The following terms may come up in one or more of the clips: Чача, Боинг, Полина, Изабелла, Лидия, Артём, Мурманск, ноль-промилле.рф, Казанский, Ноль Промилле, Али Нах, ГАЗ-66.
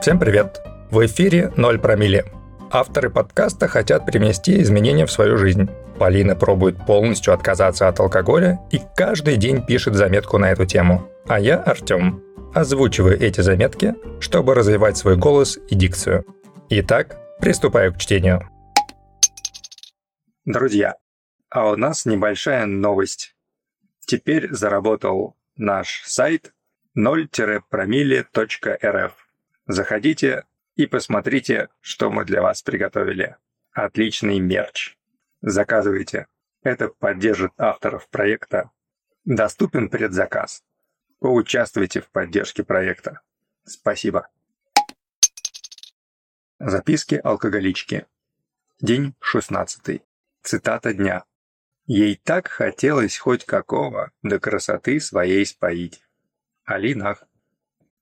Всем привет! В эфире «Ноль Промилле». Авторы подкаста хотят привнести изменения в свою жизнь. Полина пробует полностью отказаться от алкоголя и каждый день пишет заметку на эту тему. А я, Артём, озвучиваю эти заметки, чтобы развивать свой голос и дикцию. Итак, приступаю к чтению. Друзья, а у нас небольшая новость. Теперь заработал наш сайт ноль-промилле.рф. Заходите и посмотрите, что мы для вас приготовили. Отличный мерч. Заказывайте. Это поддержит авторов проекта. Доступен предзаказ. Поучаствуйте в поддержке проекта. Спасибо. Записки алкоголички. День 16. Цитата дня. Ей так хотелось хоть какого до красоты своей споить. Али Нах.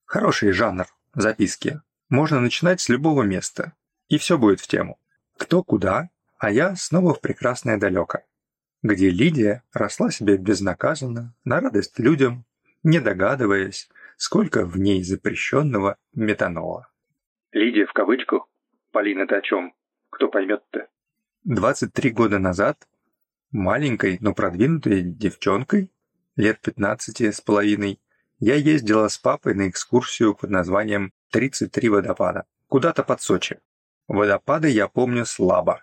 Хороший жанр. Записки. Можно начинать с любого места. И все будет в тему. Кто куда, а я снова в прекрасное далеко, где Лидия росла себе безнаказанно, на радость людям, не догадываясь, сколько в ней запрещенного метанола. Лидия в кавычку? Полина, ты о чем? Кто поймет-то? 23 года назад маленькой, но продвинутой девчонкой, лет 15.5, я ездила с папой на экскурсию под названием «33 водопада», куда-то под Сочи. Водопады я помню слабо.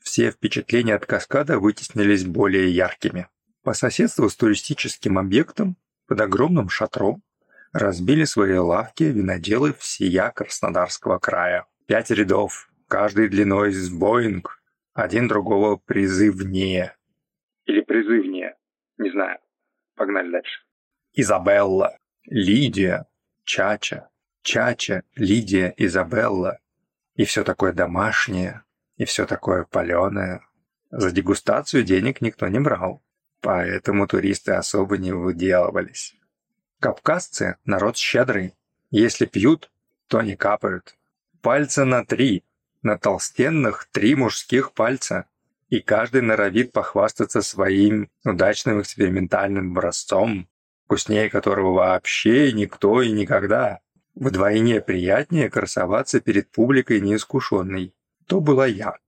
Все впечатления от каскада вытеснились более яркими. По соседству с туристическим объектом, под огромным шатром, разбили свои лавки виноделы всея Краснодарского края. 5 рядов, каждый длиной с Боинг, один другого призывнее. Или призывнее, не знаю. Погнали дальше. Изабелла, Лидия, Чача, Чача, Лидия, Изабелла. И все такое домашнее, и все такое паленое. За дегустацию денег никто не брал, поэтому туристы особо не выделывались. Кавказцы – народ щедрый. Если пьют, то не капают. Пальца на 3, на толстенных 3 мужских пальца. И каждый норовит похвастаться своим удачным экспериментальным образцом, вкуснее которого вообще никто и никогда. Вдвойне приятнее красоваться перед публикой неискушенной. То была я.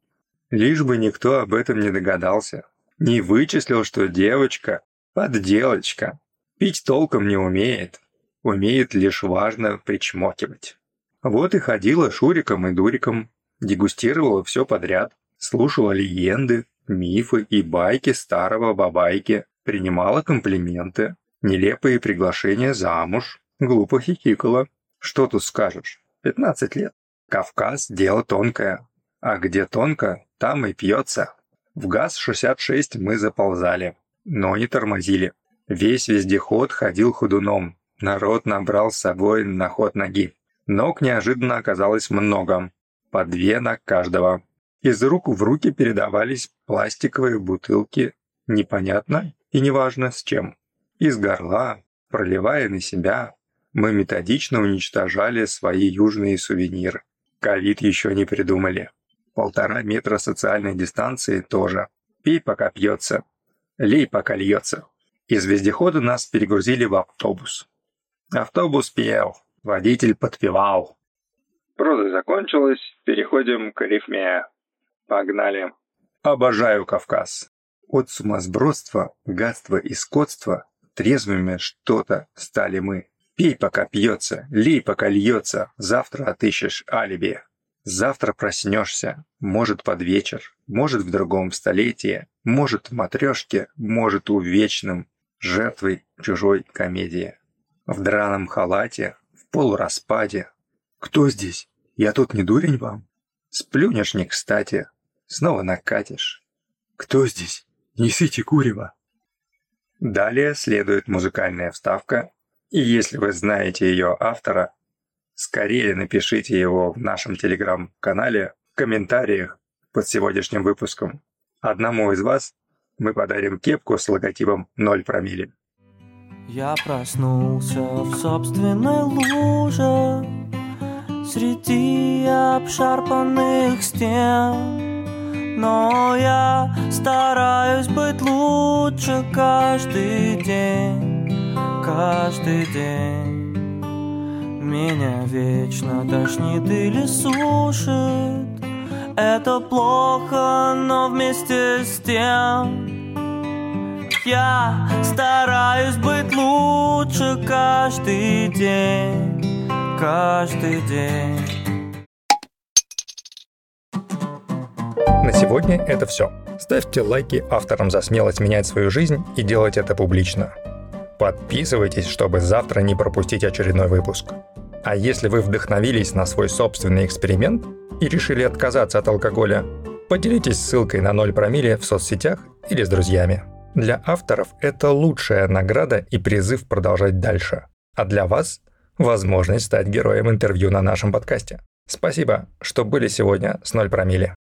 Лишь бы никто об этом не догадался. Не вычислил, что девочка – подделочка. Пить толком не умеет. Умеет лишь важно причмокивать. Вот и ходила шуриком и дуриком. Дегустировала все подряд. Слушала легенды, мифы и байки старого бабайки. Принимала комплименты. Нелепые приглашения замуж, глупо хихикала. Что тут скажешь? 15 лет. Кавказ – дело тонкое. А где тонко, там и пьется. В ГАЗ-66 мы заползали, но не тормозили. Весь вездеход ходил ходуном. Народ набрал с собой на ход ноги. Ног неожиданно оказалось много. По 2 на каждого. Из рук в руки передавались пластиковые бутылки. Непонятно и неважно с чем. Из горла, проливая на себя, мы методично уничтожали свои южные сувениры. Ковид еще не придумали. 1,5 метра социальной дистанции тоже. Пей, пока пьется. Лей, пока льется. Из вездехода нас перегрузили в автобус. Автобус пел. Водитель подпевал. Проза закончилась. Переходим к рифме. Погнали. Обожаю Кавказ. От сумасбродства, гадства и скотства трезвыми что-то стали мы. Пей, пока пьется, лей, пока льется, завтра отыщешь алиби. Завтра проснешься, может, под вечер, может, в другом столетии, может, в матрешке, может, у вечном, жертвой чужой комедии. В драном халате, в полураспаде. Кто здесь? Я тут не дурень вам? Сплюнешь не кстати, снова накатишь. Кто здесь? Несите курево. Далее следует музыкальная вставка, и если вы знаете ее автора, скорее напишите его в нашем телеграм-канале в комментариях под сегодняшним выпуском. Одному из вас мы подарим кепку с логотипом «Ноль промилле». Я проснулся в собственной луже среди обшарпанных стен. Но я стараюсь быть лучше каждый день, каждый день. меня вечно тошнит или сушит. Это плохо, но вместе с тем я стараюсь быть лучше каждый день, каждый день. На сегодня это все. Ставьте лайки авторам за смелость менять свою жизнь и делать это публично. Подписывайтесь, чтобы завтра не пропустить очередной выпуск. А если вы вдохновились на свой собственный эксперимент и решили отказаться от алкоголя, поделитесь ссылкой на 0 промилле в соцсетях или с друзьями. Для авторов это лучшая награда и призыв продолжать дальше. А для вас – возможность стать героем интервью на нашем подкасте. Спасибо, что были сегодня с 0 промилле.